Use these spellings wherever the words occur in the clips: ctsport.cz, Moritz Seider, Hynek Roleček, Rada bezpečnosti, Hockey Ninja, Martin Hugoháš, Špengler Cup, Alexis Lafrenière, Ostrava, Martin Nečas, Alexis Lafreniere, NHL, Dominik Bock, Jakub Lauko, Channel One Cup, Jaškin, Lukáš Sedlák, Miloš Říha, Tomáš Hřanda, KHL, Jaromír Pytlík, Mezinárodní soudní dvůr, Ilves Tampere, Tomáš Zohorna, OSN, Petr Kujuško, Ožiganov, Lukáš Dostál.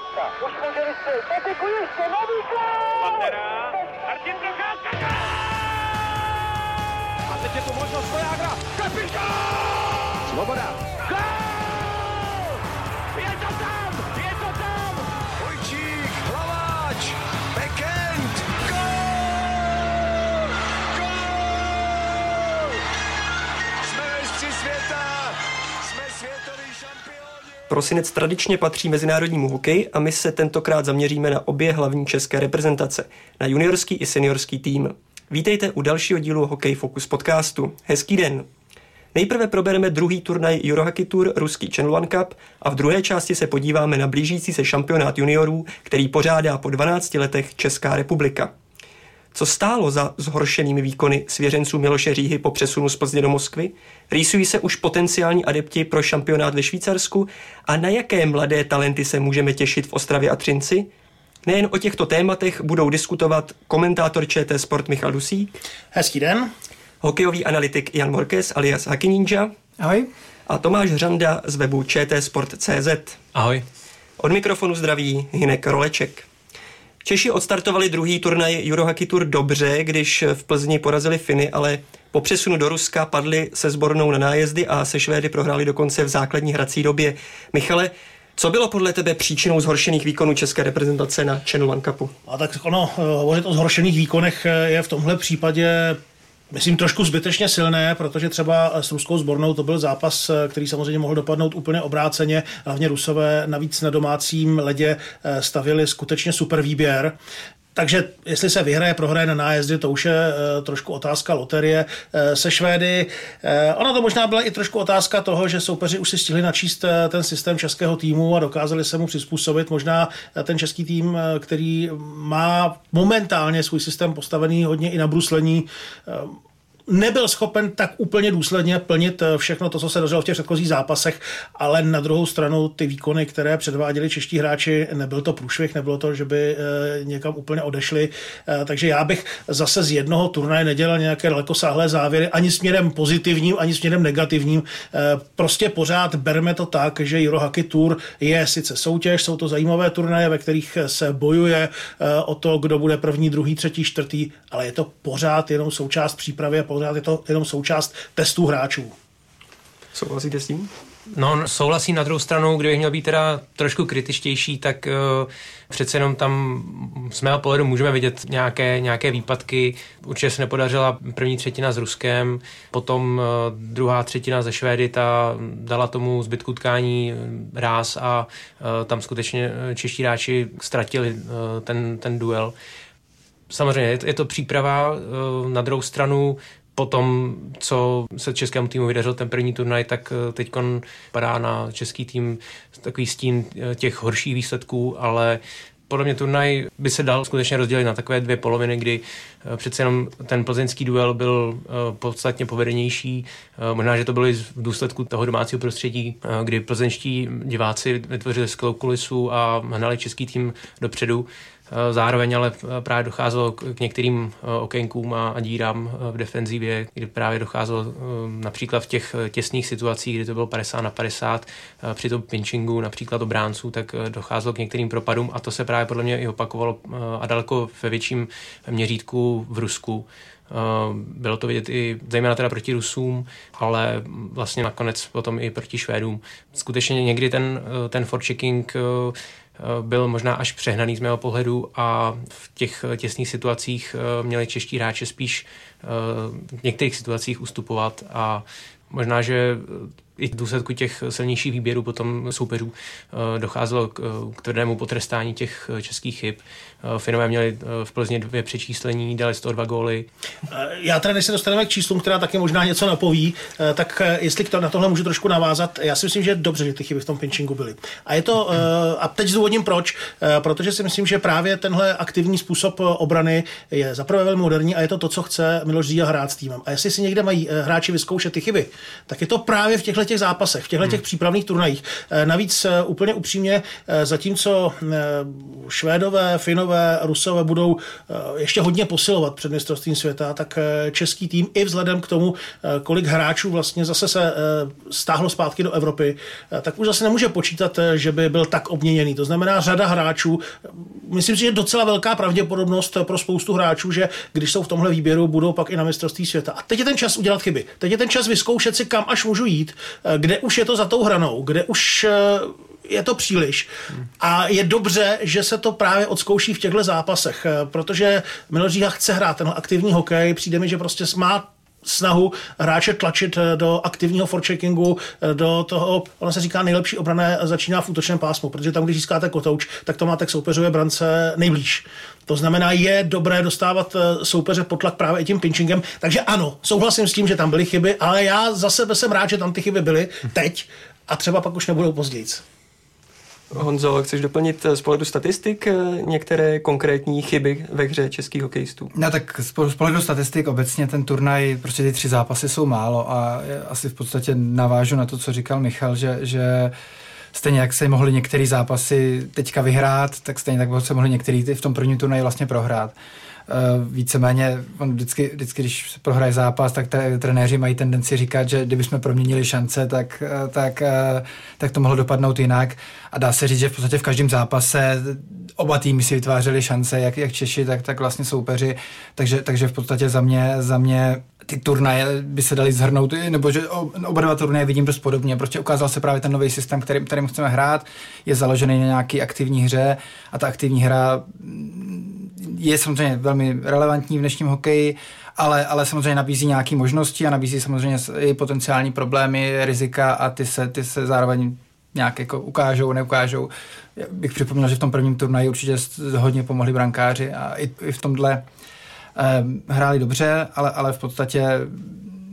Procházka, už může vystřelit, Petr Kujuško, nový gól! Pantera, Martin Procházka, gól! A teď je tu možnost Stojágra, Kepíš, gól! Svoboda, gól! Je to tam, je to tam! Hojčík, Hlaváč, Bekend, gól! Gól! Jsme mistři světa, jsme světoví šampioni! Prosinec tradičně patří mezinárodnímu hokeji a my se tentokrát zaměříme na obě hlavní české reprezentace, na juniorský i seniorský tým. Vítejte u dalšího dílu Hokej fokus podcastu. Hezký den. Nejprve probereme druhý turnaj Euro Hockey Tour, ruský Channel One Cup, a v druhé části se podíváme na blížící se šampionát juniorů, který pořádá po 12 letech Česká republika. Co stálo za zhoršenými výkony svěřenců Miloše Říhy po přesunu z Plzně do Moskvy? Rýsují se už potenciální adepti pro šampionát ve Švýcarsku a na jaké mladé talenty se můžeme těšit v Ostravě a Třinci? Nejen o těchto tématech budou diskutovat komentátor ČT Sport Michal Dusík. Hezký den. Hokejový analytik Jan Morkes alias Hockey Ninja. Ahoj. A Tomáš Hřanda z webu ctsport.cz. Ahoj. Od mikrofonu zdraví Hynek Roleček. Češi odstartovali druhý turnaj Euro Hockey Tour dobře, když v Plzni porazili Finy, ale po přesunu do Ruska padli se sbornou na nájezdy a se Švédy prohráli dokonce v základní hrací době. Michale, co bylo podle tebe příčinou zhoršených výkonů české reprezentace na Channel One Cupu? A tak ono, hovořit o zhoršených výkonech je v tomhle případě, myslím, trošku zbytečně silné, protože třeba s ruskou sbornou to byl zápas, který samozřejmě mohl dopadnout úplně obráceně. Hlavně Rusové navíc na domácím ledě stavili skutečně super výběr. Takže jestli se vyhraje, prohraje na nájezdy, to už je trošku otázka loterie se Švédy. Ona to možná byla i trošku otázka toho, že soupeři už si stihli načíst ten systém českého týmu a dokázali se mu přizpůsobit. Možná ten český tým, který má momentálně svůj systém postavený hodně i na bruslení, nebyl schopen tak úplně důsledně plnit všechno to, co se dařilo v těch předchozích zápasech, ale na druhou stranu ty výkony, které předváděli čeští hráči, nebyl to průšvih, nebylo to, že by někam úplně odešli, takže já bych zase z jednoho turnaje nedělal nějaké dalekosáhlé závěry, ani směrem pozitivním, ani směrem negativním. Prostě pořád berme to tak, že Euro Hockey Tour je sice soutěž, jsou to zajímavé turnaje, ve kterých se bojuje o to, kdo bude první, druhý, třetí, čtvrtý, ale je to pořád jenom součást přípravy, je to jenom součást testů hráčů. Souhlasíte s tím? No, souhlasím. Na druhou stranu, kdybych měl být teda trošku kritičtější, tak přece jenom tam z mého pohledu můžeme vidět nějaké výpadky. Určitě se nepodařila první třetina s Ruskem, potom druhá třetina ze Švédy, ta dala tomu zbytku utkání ráz a tam skutečně čeští hráči ztratili ten duel. Samozřejmě je to příprava, na druhou stranu po tom, co se českému týmu vydařil ten první turnaj, tak teďkon padá na český tým takový stín těch horších výsledků, ale podle mě turnaj by se dal skutečně rozdělit na takové dvě poloviny, kdy přece jenom ten plzeňský duel byl podstatně povedenější. Možná, že to bylo i v důsledku toho domácího prostředí, kdy plzeňští diváci vytvořili skvělou kulisu a hnali český tým dopředu. Zároveň ale právě docházelo k některým okénkům a dírám v defenzivě, kdy právě docházelo například v těch těsných situacích, kdy to bylo 50-50, při tom pinchingu například obránců, tak docházelo k některým propadům a to se právě podle mě i opakovalo a daleko ve větším měřítku v Rusku. Bylo to vidět i zejména teda proti Rusům, ale vlastně nakonec potom i proti Švédům. Skutečně někdy ten forechecking byl možná až přehnaný z mého pohledu a v těch těsných situacích měli čeští hráči spíš v některých situacích ustupovat a možná, že i v důsledku těch silnějších výběrů potom soupeřů docházelo k tvrdému potrestání těch českých chyb. Finové měli v Plzni 2 přečíslení, dali 102 góly. Já teda, než se dostaneme k číslům, která taky možná něco napoví, tak jestli na tohle můžu trošku navázat, já si myslím, že je dobře, že ty chyby v tom pinchingu byly. A je to, a teď zdůvodním proč, protože si myslím, že právě tenhle aktivní způsob obrany je zaprvé velmi moderní a je to, co chce Miloš Říha hrát s týmem. A jestli si někde mají hráči vyzkoušet ty chyby, tak je to právě v těchto těch zápasech, v těchto těch přípravných turnajích. Navíc úplně upřímně, zatímco Švédové, Finové, Rusové budou ještě hodně posilovat před mistrovstvím světa, tak český tým i vzhledem k tomu, kolik hráčů vlastně zase se stáhlo zpátky do Evropy, tak už zase nemůže počítat, že by byl tak obměněný. To znamená řada hráčů, myslím si, že docela velká pravděpodobnost pro spoustu hráčů, že když jsou v tomhle výběru, budou pak i na mistrovství světa. A teď je ten čas udělat chyby. Teď je ten čas vyzkoušet si, kam až můžu jít, kde už je to za tou hranou, kde už je to příliš. A je dobře, že se to právě odzkouší v těchto zápasech, protože Miloš Říha chce hrát ten aktivní hokej. Přijde mi, že prostě má snahu hráče tlačit do aktivního forecheckingu, do toho, ono se říká, nejlepší obrana začíná v útočném pásmu, protože tam, když získáte kotouč, tak to máte k soupeřové brance nejblíž. To znamená, je dobré dostávat soupeře pod tlak právě i tím pinchingem. Takže ano, souhlasím s tím, že tam byly chyby, ale já za sebe jsem rád, že tam ty chyby byly teď a třeba pak už nebudou později. Honzo, chceš doplnit z pohledu statistik některé konkrétní chyby ve hře českých hokejistů? No tak z pohledu statistik obecně ten turnaj, prostě ty tři zápasy jsou málo a asi v podstatě navážu na to, co říkal Michal, že stejně jak se mohli některé zápasy teďka vyhrát, tak stejně tak se mohli některé v tom prvním turnaji vlastně prohrát. Víceméně, on vždycky, když se prohraje zápas, tak trenéři mají tendenci říkat, že kdyby jsme proměnili šance, tak to mohlo dopadnout jinak. A dá se říct, že v podstatě v každém zápase oba týmy si vytvářeli šance, jak Češi, tak vlastně soupeři. Takže v podstatě za mě ty turnaje by se daly zhrnout, nebo že oba dva turnaje vidím dost podobně. Prostě ukázal se právě ten nový systém, kterým chceme hrát, je založený na nějaký aktivní hře a ta aktivní hra je samozřejmě velmi relevantní v dnešním hokeji, ale samozřejmě nabízí nějaké možnosti a nabízí samozřejmě i potenciální problémy, rizika a ty se zároveň nějak jako ukážou, neukážou. Já bych připomněl, že v tom prvním turnaji určitě hodně pomohli brankáři a i v tomhle hráli dobře, ale v podstatě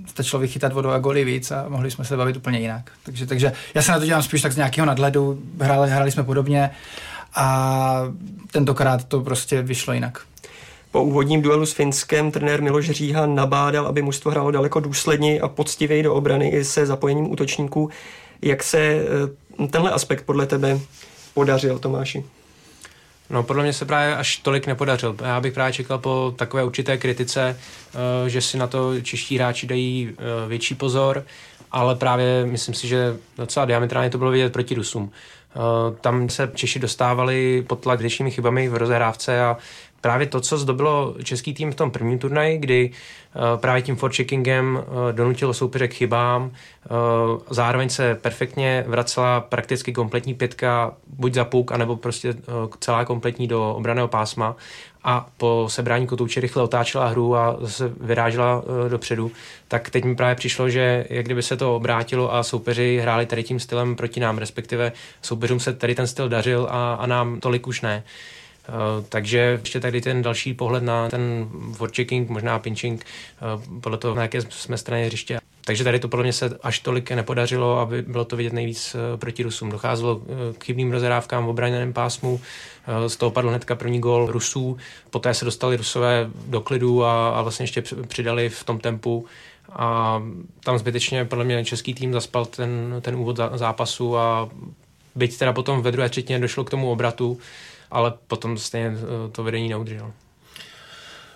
stačilo vychytat vodou a goly víc a mohli jsme se bavit úplně jinak. Takže já se na to dívám spíš tak z nějakého nadhledu, hráli jsme podobně a tentokrát to prostě vyšlo jinak. Po úvodním duelu s Finskem trenér Miloš Říha nabádal, aby mužstvo hrálo daleko důsledněji a poctivěji do obrany i se zapojením útočníků. Jak se tenhle aspekt podle tebe podařil, Tomáši? No, podle mě se právě až tolik nepodařil. Já bych právě čekal po takové určité kritice, že si na to čeští hráči dají větší pozor, ale právě myslím si, že docela diametrálně to bylo vidět proti Rusům. Tam se Češi dostávali pod tlak většími chybami v rozehrávce a právě to, co zdobilo český tým v tom prvním turnaji, kdy právě tím forecheckingem donutilo soupeře k chybám, zároveň se perfektně vracela prakticky kompletní pětka, buď za puk, anebo prostě celá kompletní do obranného pásma a po sebrání kotouče rychle otáčela hru a zase vyrážela dopředu, tak teď mi právě přišlo, že jak kdyby se to obrátilo a soupeři hráli tady tím stylem proti nám, respektive soupeřům se tady ten styl dařil a nám tolik už ne. Takže ještě tady ten další pohled na ten forechecking, možná pinching, podle toho, na jaké jsme straně hřiště. Takže tady to podle mě se až tolik nepodařilo, aby bylo to vidět nejvíc proti Rusům. Docházelo k chybným rozhrávkám v obranném pásmu, z toho padl hnedka první gól Rusů, poté se dostali Rusové do klidu a vlastně ještě přidali v tom tempu. A tam zbytečně podle mě český tým zaspal ten úvod zápasu a byť teda potom ve druhé třetině došlo k tomu obratu, ale potom stejně to vedení neudrželo.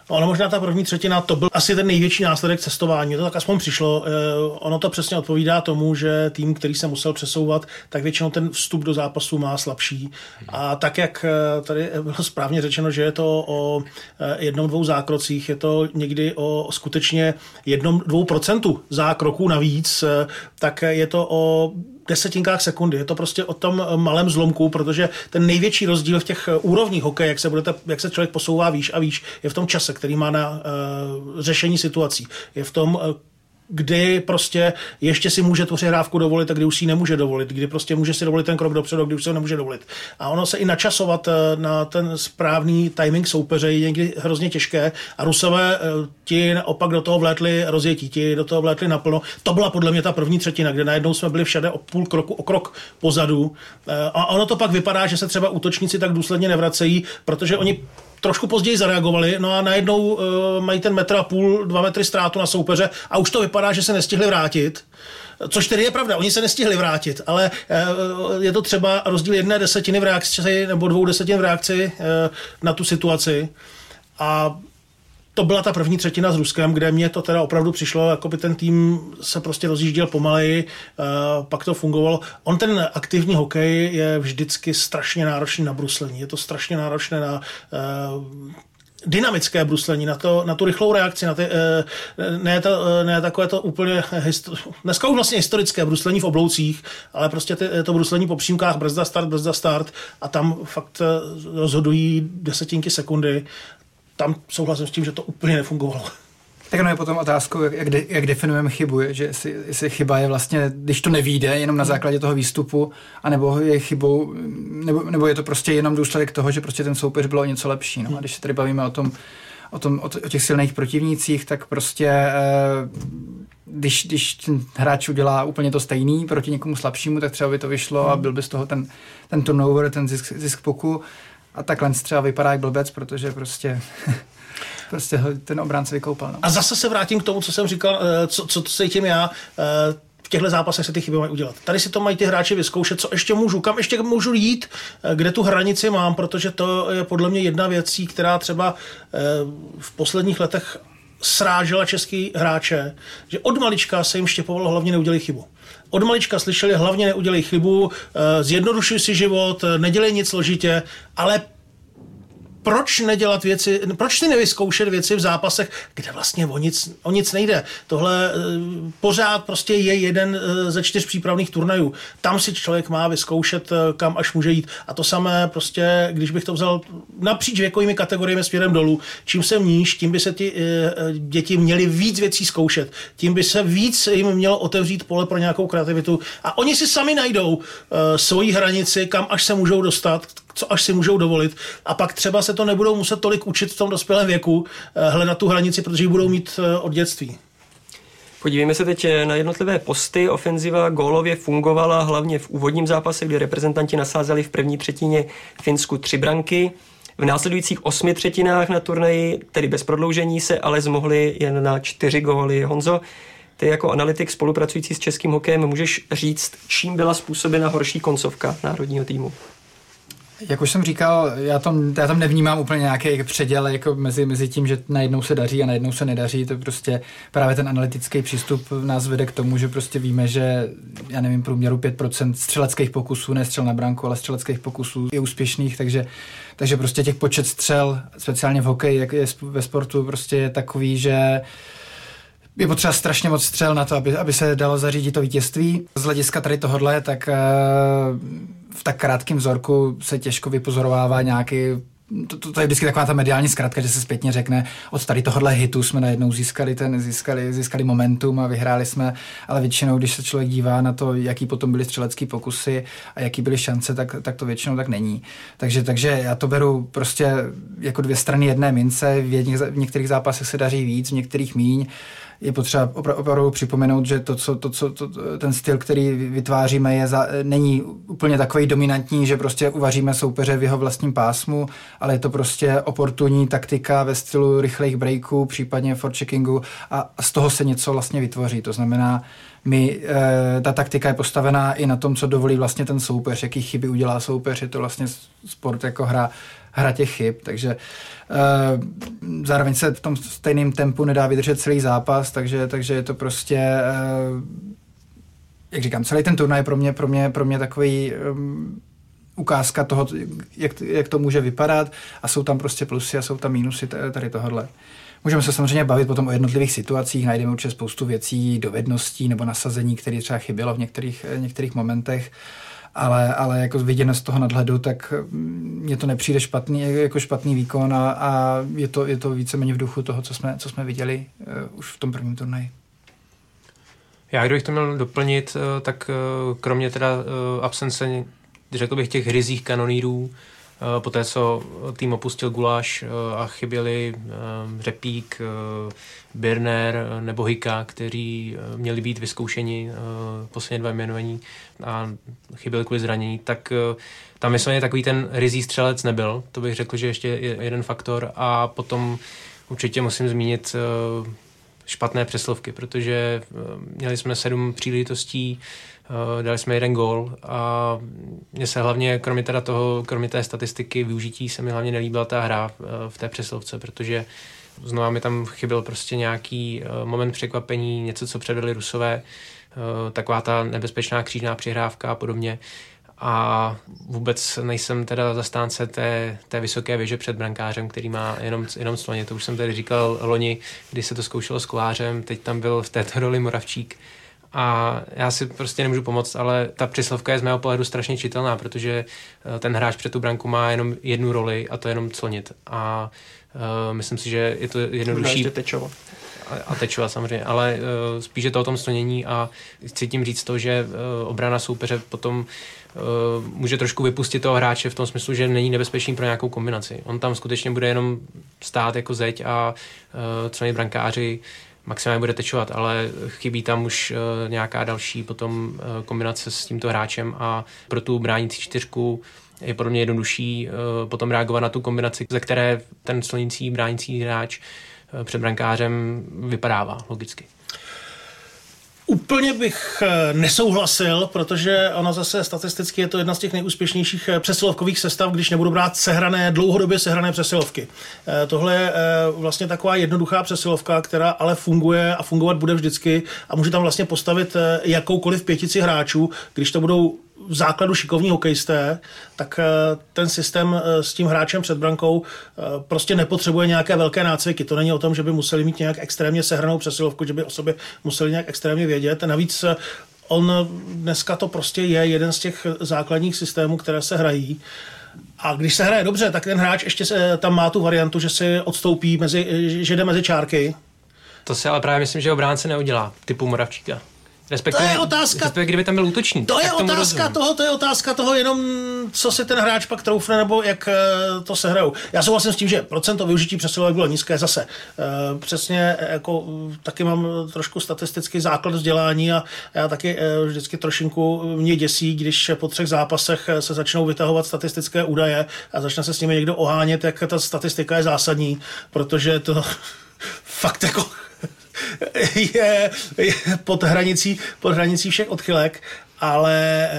Ono možná ta první třetina, to byl asi ten největší následek cestování, to tak aspoň přišlo. Ono to přesně odpovídá tomu, že tým, který se musel přesouvat, tak většinou ten vstup do zápasu má slabší. A tak, jak tady bylo správně řečeno, že je to o 1-2 zákrocích, je to někdy o skutečně 1-2% zákroků navíc, tak je to o desetinkách sekundy. Je to prostě o tom malém zlomku, protože ten největší rozdíl v těch úrovních hokeje, jak se člověk posouvá výš a výš, je v tom čase, který má na řešení situací. Je v tom, kdy prostě ještě si může tu přehrávku dovolit a kdy už si ji nemůže dovolit, kdy prostě může si dovolit ten krok dopředu, kdy už si ho nemůže dovolit. A ono se i načasovat na ten správný timing soupeře je někdy hrozně těžké a Rusové ti naopak do toho vlétli rozjetí, ti do toho vlétli naplno. To byla podle mě ta první třetina, kde najednou jsme byli všade o půl kroku, o krok pozadu a ono to pak vypadá, že se třeba útočníci tak důsledně nevracejí, protože oni trošku později zareagovali, no a najednou mají ten metr a půl, 2 metry ztrátu na soupeře a už to vypadá, že se nestihli vrátit. Což tedy je pravda, oni se nestihli vrátit, ale je to třeba rozdíl 1/10 v reakci nebo 2/10 v reakci na tu situaci. A to byla ta první třetina s Ruskem, kde mě to teda opravdu přišlo, jako by ten tým se prostě rozjížděl pomaleji, pak to fungovalo. On ten aktivní hokej je vždycky strašně náročný na bruslení, je to strašně náročné na dynamické bruslení, na tu rychlou reakci, na ty, ne takové to úplně, dneska už vlastně historické bruslení v obloucích, ale prostě to bruslení po přímkách, brzda, start a tam fakt rozhodují desetinky sekundy. Tam souhlasím s tím, že to úplně nefungovalo. Tak no je potom otázkou, jak definujeme chybu, že jestli chyba je vlastně, když to nevyjde, jenom na základě toho výstupu, anebo je chybou, nebo je to prostě jenom důsledek toho, že prostě ten soupeř bylo něco lepší. No. A když se tady bavíme o těch silných protivnících, tak prostě když ten hráč udělá úplně to stejný proti někomu slabšímu, tak třeba by to vyšlo a byl by z toho ten turnover, ten zisk puku. A takhle třeba vypadá jak blbec, protože prostě ten obránce vykoupal. No. A zase se vrátím k tomu, co jsem říkal, co cítím já. V těchto zápasech se ty chyby mají udělat. Tady si to mají ty hráči vyzkoušet, co ještě můžu, kam ještě můžu jít, kde tu hranici mám, protože to je podle mě jedna věcí, která třeba v posledních letech srážela český hráče, že od malička se jim štěpovalo hlavně neudělej chybu. Od malička slyšeli hlavně neudělej chybu, zjednodušuj si život, nedělej nic složitě, ale proč si nevyzkoušet věci v zápasech, kde vlastně o nic nejde. Tohle pořád prostě je jeden ze 4 přípravných turnajů. Tam si člověk má vyzkoušet, kam až může jít. A to samé prostě, když bych to vzal napříč věkovými kategoriemi směrem dolů, čím jsem níž, tím by se ty děti měly víc věcí zkoušet. Tím by se víc jim mělo otevřít pole pro nějakou kreativitu. A oni si sami najdou svoji hranici, kam až se můžou dostat, co až si můžou dovolit. A pak třeba se to nebudou muset tolik učit v tom dospělém věku, hledat tu hranici, protože ji budou mít od dětství. Podívejme se teď na jednotlivé posty. Ofenziva gólově fungovala hlavně v úvodním zápase, kdy reprezentanti nasázeli v první třetině Finsku 3 branky. V následujících 8 třetinách na turnaji, tedy bez prodloužení, se ale zmohli jen na 4 góly. Honzo, ty jako analytik spolupracující s českým hokejem můžeš říct, čím byla způsobena horší koncovka národního týmu? Jak už jsem říkal, já tam nevnímám úplně nějaký předěl jako mezi tím, že najednou se daří a najednou se nedaří. To prostě právě ten analytický přístup nás vede k tomu, že prostě víme, že průměru 5% střeleckých pokusů, ne střel na branku, ale střeleckých pokusů je úspěšných, takže prostě těch počet střel, speciálně v hokeji, jak je ve sportu, prostě je takový, že je potřeba strašně moc střel na to, aby se dalo zařídit to vítězství. Z hlediska tady tohodle, tak v tak krátkém vzorku se těžko vypozorovává nějaký, to je vždycky taková ta mediální zkratka, že se zpětně řekne, od tady tohohle hitu jsme najednou získali momentum a vyhráli jsme, ale většinou, když se člověk dívá na to, jaký potom byly střelecký pokusy a jaký byly šance, tak to většinou tak není. Takže já to beru prostě jako 2 strany jedné mince, v některých zápasech se daří víc, v některých míň. Je potřeba opravdu připomenout, že ten styl, který vytváříme, není úplně takový dominantní, že prostě uvaříme soupeře v jeho vlastním pásmu, ale je to prostě oportunní taktika ve stylu rychlejch breaků, případně forecheckingu a z toho se něco vlastně vytvoří. To znamená, ta taktika je postavená i na tom, co dovolí vlastně ten soupeř, jaký chyby udělá soupeř, je to vlastně sport jako hra těch chyb, takže zároveň se v tom stejném tempu nedá vydržet celý zápas, takže je to prostě, jak říkám, celý ten turnaj je pro mě takový ukázka toho, jak to může vypadat a jsou tam prostě plusy a jsou tam mínusy tady tohodle. Můžeme se samozřejmě bavit potom o jednotlivých situacích, najdeme určitě spoustu věcí, dovedností nebo nasazení, které třeba chybělo v některých momentech, ale jako viděno z toho nadhledu, tak mně to nepřijde špatný výkon a je to víceméně v duchu toho, co jsme viděli už v tom prvním turnaji. Já, kdybych to měl doplnit, tak kromě teda absence, řekl bych, těch ryzích kanonýrů, poté, co tým opustil Guláš a chyběli Řepík, Birner nebo Hika, kteří měli být vyzkoušeni posledně 2 jmenování a chyběli kvůli zranění, tak tam vysloveně takový ten ryzí střelec nebyl. To bych řekl, že ještě je jeden faktor. A potom určitě musím zmínit špatné přeslovky, protože měli jsme 7 příležitostí, dali jsme 1 gól a mně se hlavně, kromě té statistiky využití, se mi hlavně nelíbila ta hra v té přeslovce, protože znova mi tam chyběl prostě nějaký moment překvapení, něco, co předvedli Rusové, taková ta nebezpečná křížná přihrávka a podobně. A vůbec nejsem teda zastánce té vysoké věže před brankářem, který má jenom cloně. To už jsem tady říkal loni, kdy se to zkoušelo s Kolářem, teď tam byl v této roli Moravčík. A já si prostě nemůžu pomoct, ale ta přeslovka je z mého pohledu strašně čitelná, protože ten hráč před tu branku má jenom jednu roli a to je jenom clonit. A myslím si, že je to jednodušší. A tečova samozřejmě, ale spíš je to o tom slonění a chci tím říct to, že obrana soupeře potom může trošku vypustit toho hráče v tom smyslu, že není nebezpečný pro nějakou kombinaci. On tam skutečně bude jenom stát jako zeď a clonit brankáři, maximálně bude tečovat, ale chybí tam už nějaká další potom kombinace s tímto hráčem a pro tu bránící čtyřku je pro mě jednodušší potom reagovat na tu kombinaci, ze které ten slonící bránící hráč před brankářem vypadává logicky. Úplně bych nesouhlasil, protože ono zase statisticky je to jedna z těch nejúspěšnějších přesilovkových sestav, když nebudu brát dlouhodobě sehrané přesilovky. Tohle je vlastně taková jednoduchá přesilovka, která ale funguje a fungovat bude vždycky a může tam vlastně postavit jakoukoliv pětici hráčů, když to budou v základu šikovní hokejisté, tak ten systém s tím hráčem před brankou prostě nepotřebuje nějaké velké nácviky. To není o tom, že by museli mít nějak extrémně sehranou přesilovku, že by o sobě museli nějak extrémně vědět. Navíc on dneska to prostě je jeden z těch základních systémů, které se hrají. A když se hraje dobře, tak ten hráč ještě tam má tu variantu, že si odstoupí, že jde mezi čárky. To se ale právě myslím, že obránce neudělá, typu Moravčíka. Respektive, to je otázka. Kdyby tam byl útočník. To je otázka toho, jenom co si ten hráč pak troufne nebo jak to sehrajou. Já souhlasím s tím, že procento využití přesilovek bylo nízké zase. Přesně jako taky mám trošku statistický základ vzdělání a já taky vždycky trošinku mě děsí, když po 3 zápasech se začnou vytahovat statistické údaje a začne se s nimi někdo ohánět, jak ta statistika je zásadní, protože to fakt jako je pod hranicí všech odchylek, ale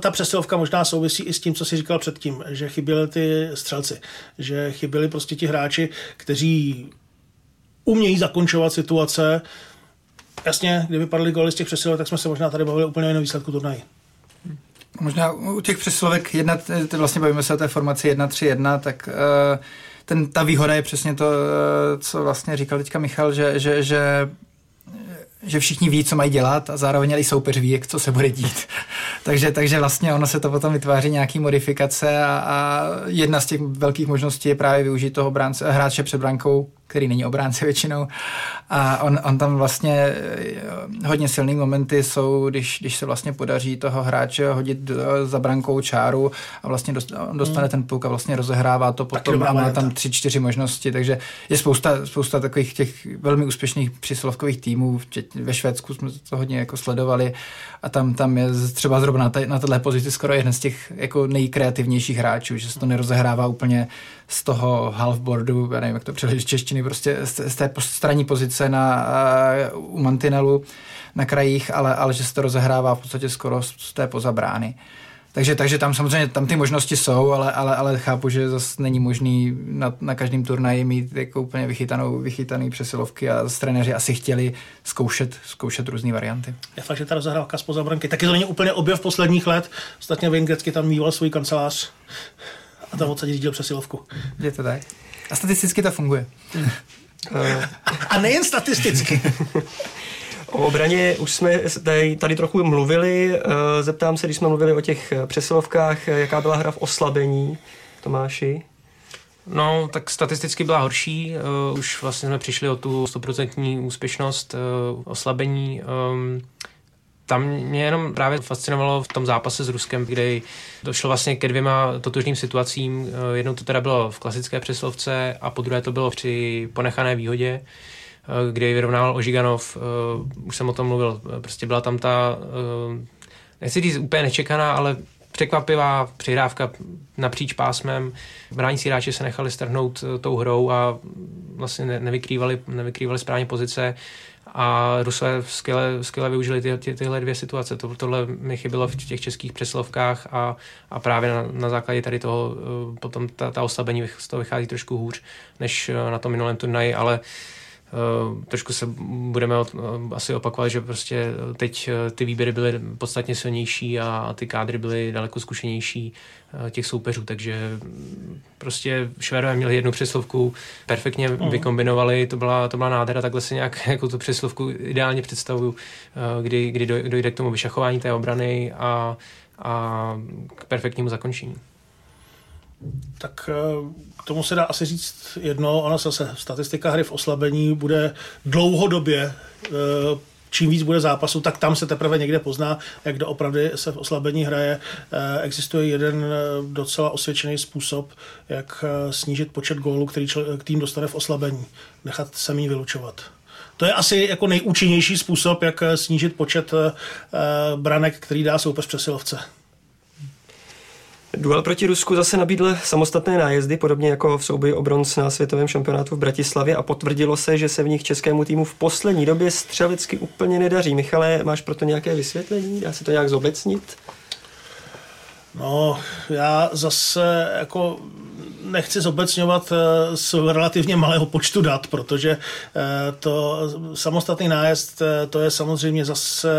ta přesilovka možná souvisí i s tím, co jsi říkal předtím, že chyběli ty střelci, že chyběli prostě ti hráči, kteří umějí zakončovat situace. Jasně, kdyby padly góly z těch přesilovek, tak jsme se možná tady bavili úplně o jiném výsledku turnaje. Možná u těch přesilovek vlastně bavíme se o té formaci 1-3-1, tak ta výhoda je přesně to, co vlastně říkal teďka Michal, že všichni ví, co mají dělat a zároveň i soupeř ví, co se bude dít. takže vlastně ono se to potom vytváří nějaký modifikace a jedna z těch velkých možností je právě využít toho hráče před brankou, který není obránce většinou. A on tam vlastně hodně silný momenty jsou, když se vlastně podaří toho hráče hodit za brankou čáru a vlastně dostane ten puk a vlastně rozehrává to potom a má tam 3-4 možnosti. Takže je spousta takových těch velmi úspěšných přesilovkových týmů. Ve Švédsku jsme to hodně jako sledovali a tam je třeba zrovna na této pozici skoro jeden z těch jako nejkreativnějších hráčů, že se to nerozehrává úplně z toho halfboardu, já nevím, jak to přeložit z češtiny, prostě z té postranní pozice u mantinelu na krajích, ale že se to rozehrává v podstatě skoro z té pozabrány. Takže tam samozřejmě ty možnosti jsou, ale chápu, že zase není možný na každém turnaji mít jako úplně vychytaný přesilovky a trenéři asi chtěli zkoušet různé varianty. Je fakt, že ta rozehrávka spoza branky. Taky to není úplně objev posledních let. Ostatně Wayne Gretzky tam mýval svůj kancelář a tam odsadě řídil přesilovku. Je to tak. A statisticky to funguje. A nejen statisticky. O obraně už jsme tady trochu mluvili, zeptám se, když jsme mluvili o těch přesilovkách, jaká byla hra v oslabení, Tomáši? No, tak statisticky byla horší, už vlastně jsme přišli o tu 100% úspěšnost oslabení. Tam mě jenom právě fascinovalo v tom zápase s Ruskem, kde došlo vlastně ke 2 totožným situacím. Jednou to teda bylo v klasické přesilovce a podruhé to bylo při ponechané výhodě, kdy vyrovnával Ožiganov, už jsem o tom mluvil, prostě byla tam ta, nechci říct úplně nečekaná, ale překvapivá přihrávka napříč pásmem. Bránící hráči se nechali strhnout tou hrou a vlastně nevykrývali správně pozice a Rusové skvěle využili tyhle dvě situace. Tohle mi chybilo v těch českých přesilovkách a právě na základě tady toho potom ta oslabení z toho vychází trošku hůř než na tom minulém turnaji, ale trošku se budeme asi opakovat, že prostě teď ty výběry byly podstatně silnější a ty kádry byly daleko zkušenější těch soupeřů, takže prostě Švédové měli jednu přeslovku, perfektně vykombinovali, to byla nádhera, takhle si nějak jako tu přeslovku ideálně představuju, kdy dojde k tomu vyšachování té obrany a k perfektnímu zakončení. Tak k tomu se dá asi říct jedno, ona zase statistika hry v oslabení bude dlouhodobě, čím víc bude zápasu, tak tam se teprve někde pozná, jak doopravdy se v oslabení hraje. Existuje jeden docela osvědčený způsob, jak snížit počet gólů, který tým dostane v oslabení. Nechat se míň vylučovat. To je asi jako nejúčinnější způsob, jak snížit počet branek, který dá soupeř přesilovce. Duel proti Rusku zase nabídl samostatné nájezdy, podobně jako v souboji o bronz na světovém šampionátu v Bratislavě, a potvrdilo se, že se v nich českému týmu v poslední době střelecky úplně nedaří. Michale, máš proto nějaké vysvětlení? Dá se to nějak zobecnit? No, já zase jako nechci zobecňovat z relativně malého počtu dat, protože to samostatný nájezd, to je samozřejmě zase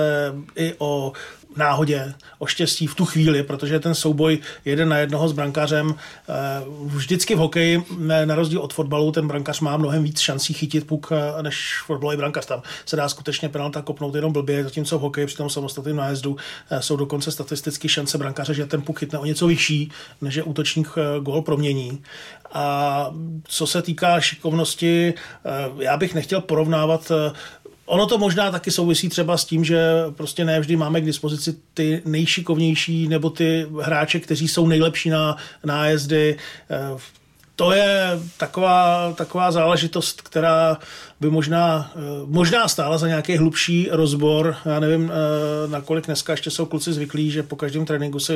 i o náhodě, o štěstí v tu chvíli, protože ten souboj jeden na jednoho s brankářem, vždycky v hokeji, na rozdíl od fotbalu, ten brankář má mnohem víc šancí chytit puk, než fotbalový brankář. Tam se dá skutečně penalta kopnout jenom blbě, zatímco v hokeji při tom samostatném nájezdu jsou dokonce statisticky šance brankáře, že ten puk chytne o něco vyšší, než je útočník gól promění. A co se týká šikovnosti, já bych nechtěl porovnávat. Ono to možná taky souvisí třeba s tím, že prostě ne vždy máme k dispozici ty nejšikovnější nebo ty hráče, kteří jsou nejlepší na nájezdy. To je taková záležitost, která by možná stála za nějaký hlubší rozbor. Já nevím, nakolik dneska ještě jsou kluci zvyklí, že po každém tréninku se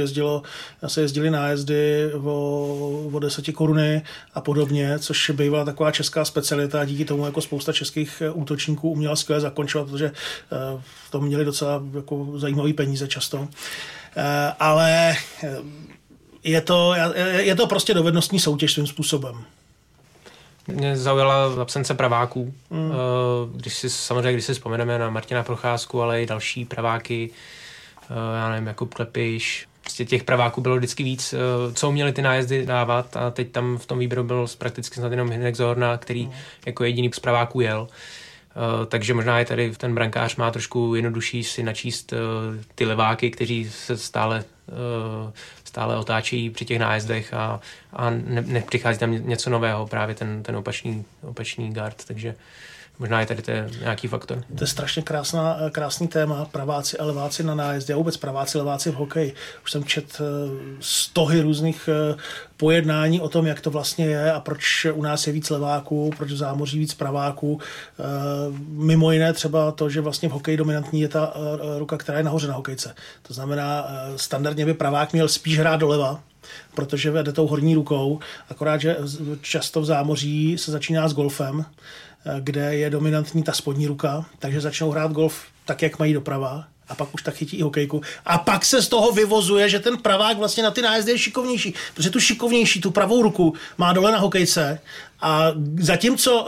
jezdily nájezdy o 10 koruny a podobně, což bývala taková česká specialita a díky tomu jako spousta českých útočníků uměla skvěle zakončovat, protože to měli docela jako zajímavý peníze často. Ale je to prostě dovednostní soutěž svým způsobem. Mě zaujala absence praváků. Když si vzpomeneme na Martina Procházku, ale i další praváky, já nevím, Jakub Klepiš. Prostě těch praváků bylo vždycky víc, co uměli ty nájezdy dávat, a teď tam v tom výběru byl prakticky snad jenom Hynek Zohorna, který jako jediný z praváků jel. Takže možná je tady ten brankář má trošku jednodušší si načíst ty leváky, kteří se stále otáčejí při těch nájezdech a nepřichází tam něco nového, právě ten opačný guard, takže možná je tady to nějaký faktor. To je strašně krásný téma, praváci a leváci na nájezdě a vůbec praváci, leváci v hokeji. Už jsem četl stohy různých pojednání o tom, jak to vlastně je a proč u nás je víc leváků, proč v zámoří víc praváků. Mimo jiné třeba to, že vlastně v hokeji dominantní je ta ruka, která je nahoře na hokejce. To znamená, standardně by pravák měl spíš hrát doleva, protože vede tou horní rukou, akorát, že často v zámoří se začíná s golfem, kde je dominantní ta spodní ruka, takže začnou hrát golf tak, jak mají doprava, a pak už tak chytí i hokejku. A pak se z toho vyvozuje, že ten pravák vlastně na ty nájezdy je šikovnější, protože tu pravou ruku má dole na hokejce, a zatímco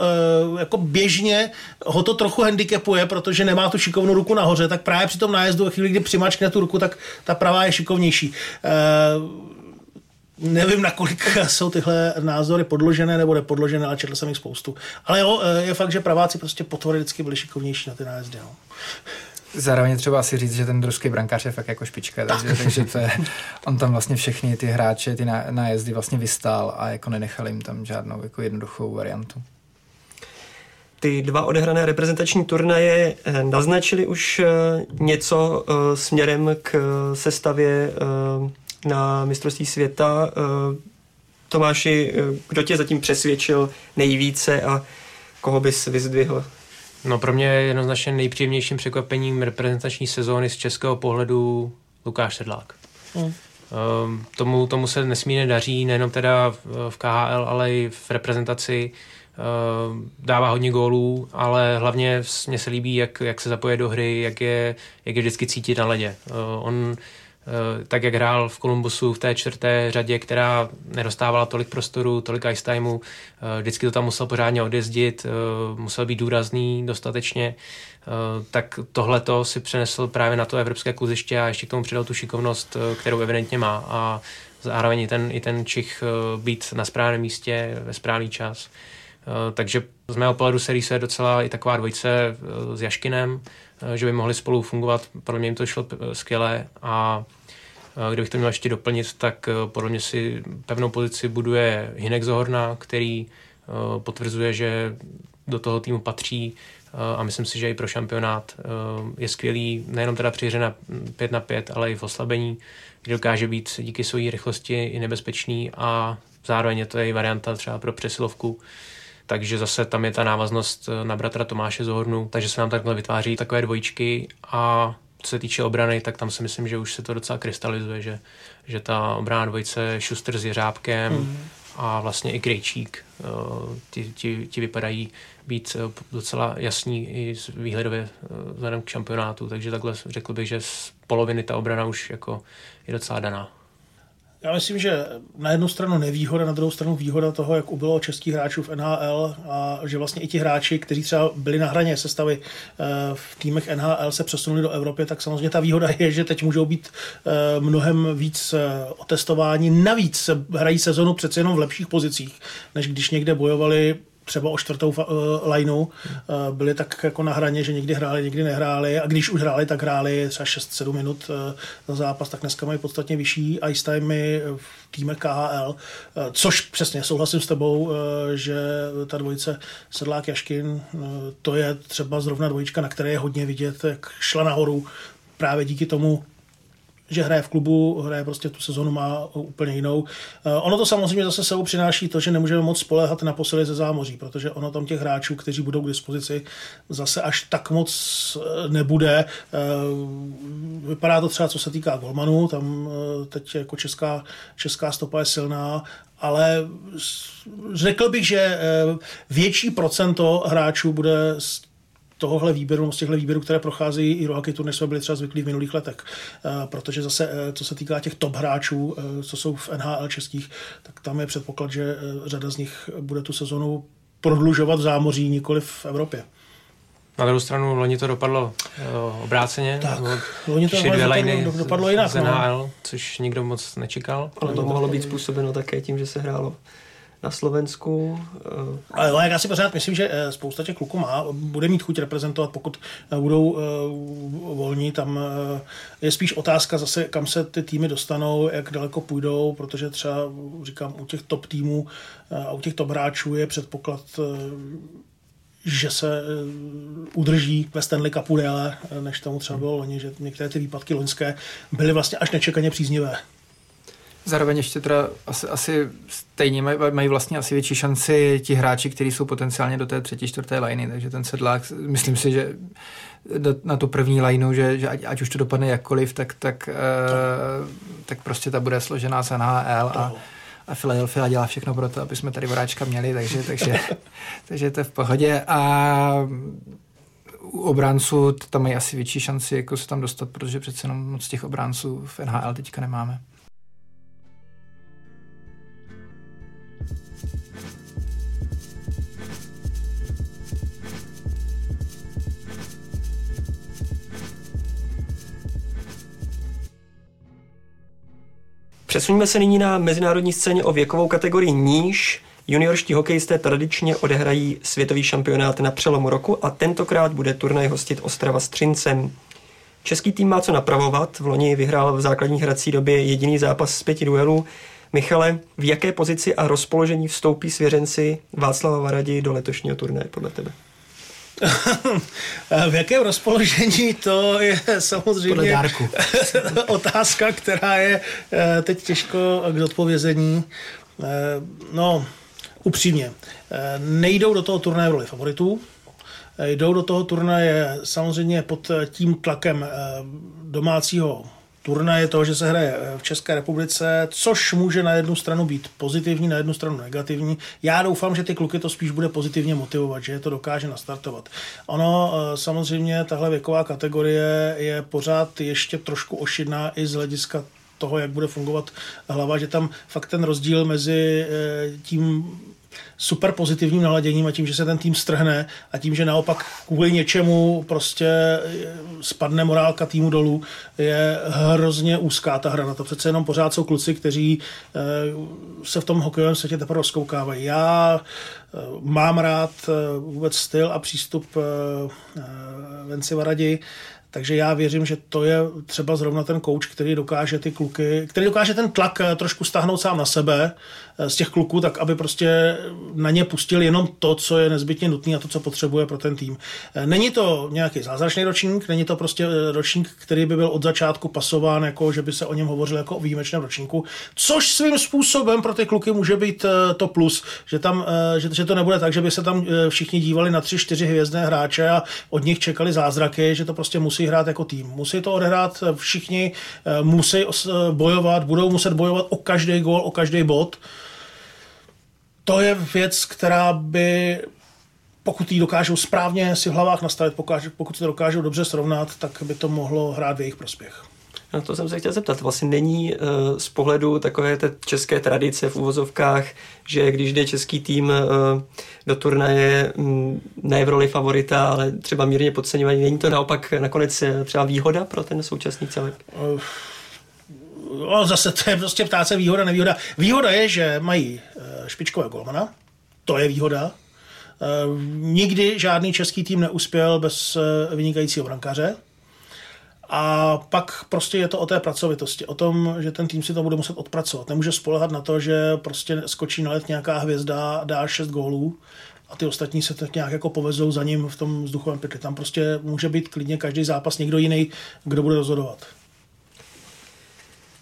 jako běžně ho to trochu handicapuje, protože nemá tu šikovnou ruku nahoře, tak právě při tom nájezdu, ve chvíli, kdy přimačkne tu ruku, tak ta pravá je šikovnější. Nevím, nakolik jsou tyhle názory podložené nebo nepodložené, ale četl jsem jich spoustu. Ale jo, je fakt, že praváci prostě potvrdlicky byli šikovnější na ty nájezdy. No. Zároveň třeba asi říct, že ten ruský brankář je fakt jako špička, takže to je, on tam vlastně všechny ty hráče, ty nájezdy vlastně vystál a jako nenechal jim tam žádnou jako jednoduchou variantu. Ty dva odehrané reprezentační turnaje naznačili už něco směrem k sestavě na mistrovství světa. Tomáši, kdo tě zatím přesvědčil nejvíce a koho bys vyzdvihl? No, pro mě jednoznačně nejpříjemnějším překvapením reprezentační sezóny z českého pohledu Lukáš Sedlák. Tomu se nesmírně daří, nejenom teda v KHL, ale i v reprezentaci. Dává hodně gólů, ale hlavně mně se líbí, jak se zapoje do hry, jak je vždycky cítit na ledě. On tak, jak hrál v Columbusu v té čtvrté řadě, která nedostávala tolik prostoru, tolik ice timeu, vždycky to tam musel pořádně odjezdit, musel být důrazný dostatečně, tak tohleto si přenesl právě na to evropské kluziště a ještě k tomu přidal tu šikovnost, kterou evidentně má, a zároveň i ten Čich být na správném místě ve správný čas. Takže z mého pohledu se rýsuje docela i taková dvojice s Jaškinem, že by mohli spolu fungovat. Pro mě jim to šlo skvěle, a kdybych to měl ještě doplnit, tak podle mě si pevnou pozici buduje Hynek Zohorna, který potvrzuje, že do toho týmu patří, a myslím si, že i pro šampionát je skvělý, nejenom teda při hře na 5-5, ale i v oslabení, kde dokáže být díky své rychlosti i nebezpečný, a zároveň je to i varianta třeba pro přesilovku. Takže zase tam je ta návaznost na bratra Tomáše Zohornu, takže se nám takhle vytváří takové dvojičky, a co se týče obrany, tak tam si myslím, že už se to docela krystalizuje, že ta obrana dvojice Šuster s Jeřábkem a vlastně i Krejčík, ti vypadají být docela jasní i výhledově vzhledem k šampionátu, takže takhle řekl bych, že z poloviny ta obrana už jako je docela daná. Já myslím, že na jednu stranu nevýhoda, na druhou stranu výhoda toho, jak ubylo českých hráčů v NHL, a že vlastně i ti hráči, kteří třeba byli na hraně sestavy v týmech NHL, se přesunuli do Evropy, tak samozřejmě ta výhoda je, že teď můžou být mnohem víc otestováni. Navíc hrají sezonu přece jenom v lepších pozicích, než když někde bojovali třeba o čtvrtou lineu, byli tak jako na hraně, že někdy hráli, někdy nehráli, a když už hráli, tak hráli třeba 6-7 minut na zápas, tak dneska mají podstatně vyšší ice timey v týme KHL, což přesně souhlasím s tebou, že ta dvojice Sedlák-Jaškin, to je třeba zrovna dvojička, na které je hodně vidět, jak šla nahoru právě díky tomu, že hraje v klubu, hraje prostě tu sezonu má úplně jinou. Ono to samozřejmě zase sebou přináší to, že nemůžeme moc spoléhat na posily ze zámoří, protože ono tam těch hráčů, kteří budou k dispozici, zase až tak moc nebude. Vypadá to třeba, co se týká golmanů, tam teď jako česká stopa je silná, ale řekl bych, že větší procento hráčů bude tohohle výběru, z těchto výběrů, které procházejí i Euro Hockey Tour, než jsme byli třeba zvyklí v minulých letech. Protože zase, co se týká těch top hráčů, co jsou v NHL českých, tak tam je předpoklad, že řada z nich bude tu sezonu prodlužovat v zámoří, nikoli v Evropě. Na druhou stranu loni to dopadlo obráceně. Tak, loni to dopadlo jinak. Z NHL, no. Což nikdo moc nečekal. Ale to mohlo být způsobeno také tím, že se hrálo na Slovensku. Ale já si pořád myslím, že spousta těch kluků bude mít chuť reprezentovat, pokud budou volní. Tam je spíš otázka zase, kam se ty týmy dostanou, jak daleko půjdou, protože třeba, říkám, u těch top týmů a u těch top hráčů je předpoklad, že se udrží ve Stanley Cupu déle, než tomu třeba bylo loni, že některé ty výpadky loňské byly vlastně až nečekaně příznivé. Zároveň ještě teda asi stejně mají vlastně asi větší šanci ti hráči, kteří jsou potenciálně do té třetí, čtvrté lajny, takže ten Sedlák, myslím si, že na tu první lajnu, že ať už to dopadne jakkoliv, tak prostě ta bude složená z NHL a Philadelphia dělá všechno pro to, aby jsme tady voráčka měli, takže to je v pohodě. A u obránců tam mají asi větší šanci jako se tam dostat, protože přece jenom moc těch obránců v NHL teďka nemáme. Přesuňme se nyní na mezinárodní scéně o věkovou kategorii níž. Juniorští hokejisté tradičně odehrají světový šampionát na přelomu roku a tentokrát bude turnaj hostit Ostrava s Třincem. Český tým má co napravovat, v loni vyhrál v základní hrací době jediný zápas z 5 duelů. Michale, v jaké pozici a rozpoložení vstoupí svěřenci Václava Varady do letošního turnaje podle tebe? V jakém rozpoložení, to je samozřejmě otázka, která je teď těžko k zodpovězení. No, upřímně, nejdou do toho turnaje v roli favoritů, jdou do toho turnaje samozřejmě pod tím tlakem domácího turnaje toho, že se hraje v České republice, což může na jednu stranu být pozitivní, na jednu stranu negativní. Já doufám, že ty kluky to spíš bude pozitivně motivovat, že je to dokáže nastartovat. Ono samozřejmě tahle věková kategorie je pořád ještě trošku ošidná i z hlediska toho, jak bude fungovat hlava, že tam fakt ten rozdíl mezi tím super pozitivním naladěním a tím, že se ten tým strhne a tím, že naopak kvůli něčemu prostě spadne morálka týmu dolů, je hrozně úzká ta hra. Na to přece jenom pořád jsou kluci, kteří se v tom hokejovém světě teprve rozkoukávají. Já mám rád vůbec styl a přístup Venci Varadi, takže já věřím, že to je třeba zrovna ten kouč, který dokáže ty kluky, který dokáže ten tlak trošku stáhnout sám na sebe z těch kluků, tak aby prostě na ně pustil jenom to, co je nezbytně nutné a to, co potřebuje pro ten tým. Není to nějaký zázračný ročník, není to prostě ročník, který by byl od začátku pasován, jako že by se o něm hovořil jako o výjimečném ročníku, což svým způsobem pro ty kluky může být to plus, že tam, že to nebude tak, že by se tam všichni dívali na 3-4 hvězdné hráče a od nich čekali zázraky, že to prostě musí hrát jako tým. Musí to odehrát všichni, musí bojovat, budou muset bojovat o každý gól, o každý bod. To je věc, která by, pokud ji dokážou správně si v hlavách nastavit, pokud se to dokážou dobře srovnat, tak by to mohlo hrát v jejich prospěch. Na to jsem se chtěl zeptat. Vlastně není z pohledu takové té české tradice v uvozovkách, že když jde český tým do turnaje ne v roli favorita, ale třeba mírně podceňovaný, není to naopak nakonec třeba výhoda pro ten současný celek? Zase to je prostě ptát se výhoda, nevýhoda. Výhoda je, že mají špičkového golmana, to je výhoda. Nikdy žádný český tým neuspěl bez vynikajícího brankáře. A pak prostě je to o té pracovitosti, o tom, že ten tým si to bude muset odpracovat. Nemůže spolehat na to, že prostě skočí na led nějaká hvězda, dá 6 gólů a ty ostatní se tak nějak jako povezou za ním v tom vzduchovém pytli. Tam prostě může být klidně každý zápas někdo jiný, kdo bude rozhodovat.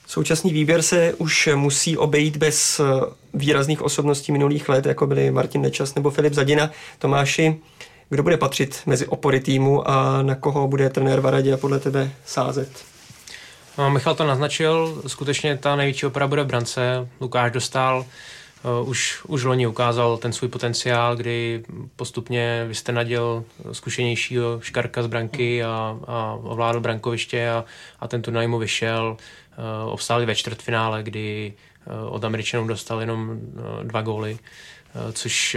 Současný výběr se už musí obejít bez výrazných osobností minulých let, jako byli Martin Nečas nebo Filip Zadina. Tomáši, kdo bude patřit mezi opory týmu a na koho bude trenér Varadě podle tebe sázet? No, Michal to naznačil, skutečně ta největší opora bude v brance. Lukáš Dostál už loni ukázal ten svůj potenciál, kdy postupně vystenadil zkušenějšího škarka z branky a ovládl brankoviště a ten turnaj mu vyšel. Obstáli ve čtvrtfinále, kdy od Američanů dostal jenom 2 góly, což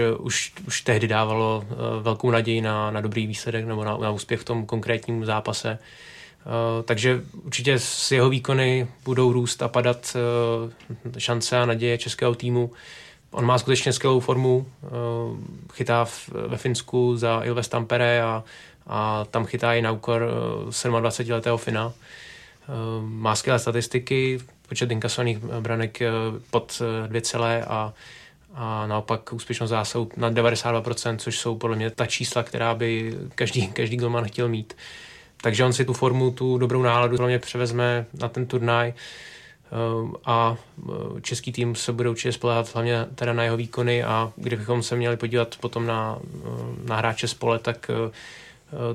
už tehdy dávalo velkou naději na dobrý výsledek nebo na úspěch v tom konkrétním zápase. Takže určitě s jeho výkony budou růst a padat šance a naděje českého týmu. On má skutečně skvělou formu, chytá ve Finsku za Ilves Tampere a tam chytá i na úkor 27-letého Fina. Má skvělé statistiky, počet inkasovaných branek pod 2, a naopak úspěšnost zásahu na 92%, což jsou podle mě ta čísla, která by každý golman chtěl mít. Takže on si tu formu, tu dobrou náladu podle mě převezme na ten turnaj a český tým se bude určitě spoléhat hlavně teda na jeho výkony a kdybychom se měli podívat potom na hráče spole, tak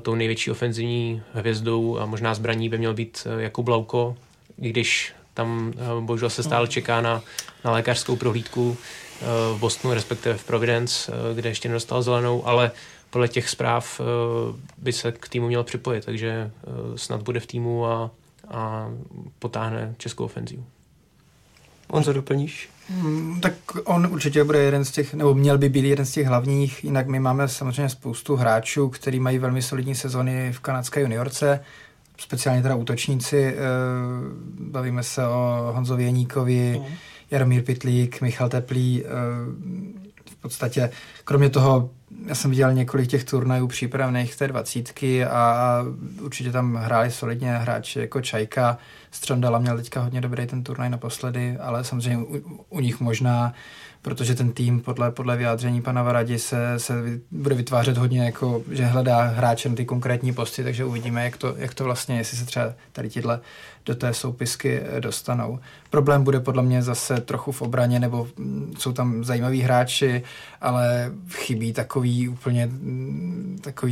tou největší ofenzivní hvězdou a možná zbraní by měl být Jakub Lauko, i když tam bohužel se stále čeká na lékařskou prohlídku v Bostonu, respektive v Providence, kde ještě nedostal zelenou, ale podle těch zpráv by se k týmu měl připojit, takže snad bude v týmu a potáhne českou ofenzivu. Honzo, doplníš? Tak on určitě bude jeden z těch, nebo měl by být jeden z těch hlavních, jinak my máme samozřejmě spoustu hráčů, kteří mají velmi solidní sezony v kanadské juniorce, speciálně teda útočníci, bavíme se o Honzovi Jeníkovi, Jaromír Pytlík, Michal Teplý, v podstatě, kromě toho, já jsem viděl několik těch turnajů přípravných té 20 a určitě tam hráli solidně hráči jako Čajka, Střandala měl teďka hodně dobrý ten turnaj naposledy, ale samozřejmě u nich možná protože ten tým podle vyjádření pana Varady se bude vytvářet hodně, jako, že hledá hráče na ty konkrétní posty, takže uvidíme, jak to vlastně, jestli se třeba tady tyhle do té soupisky dostanou. Problém bude podle mě zase trochu v obraně, nebo jsou tam zajímaví hráči, ale chybí takový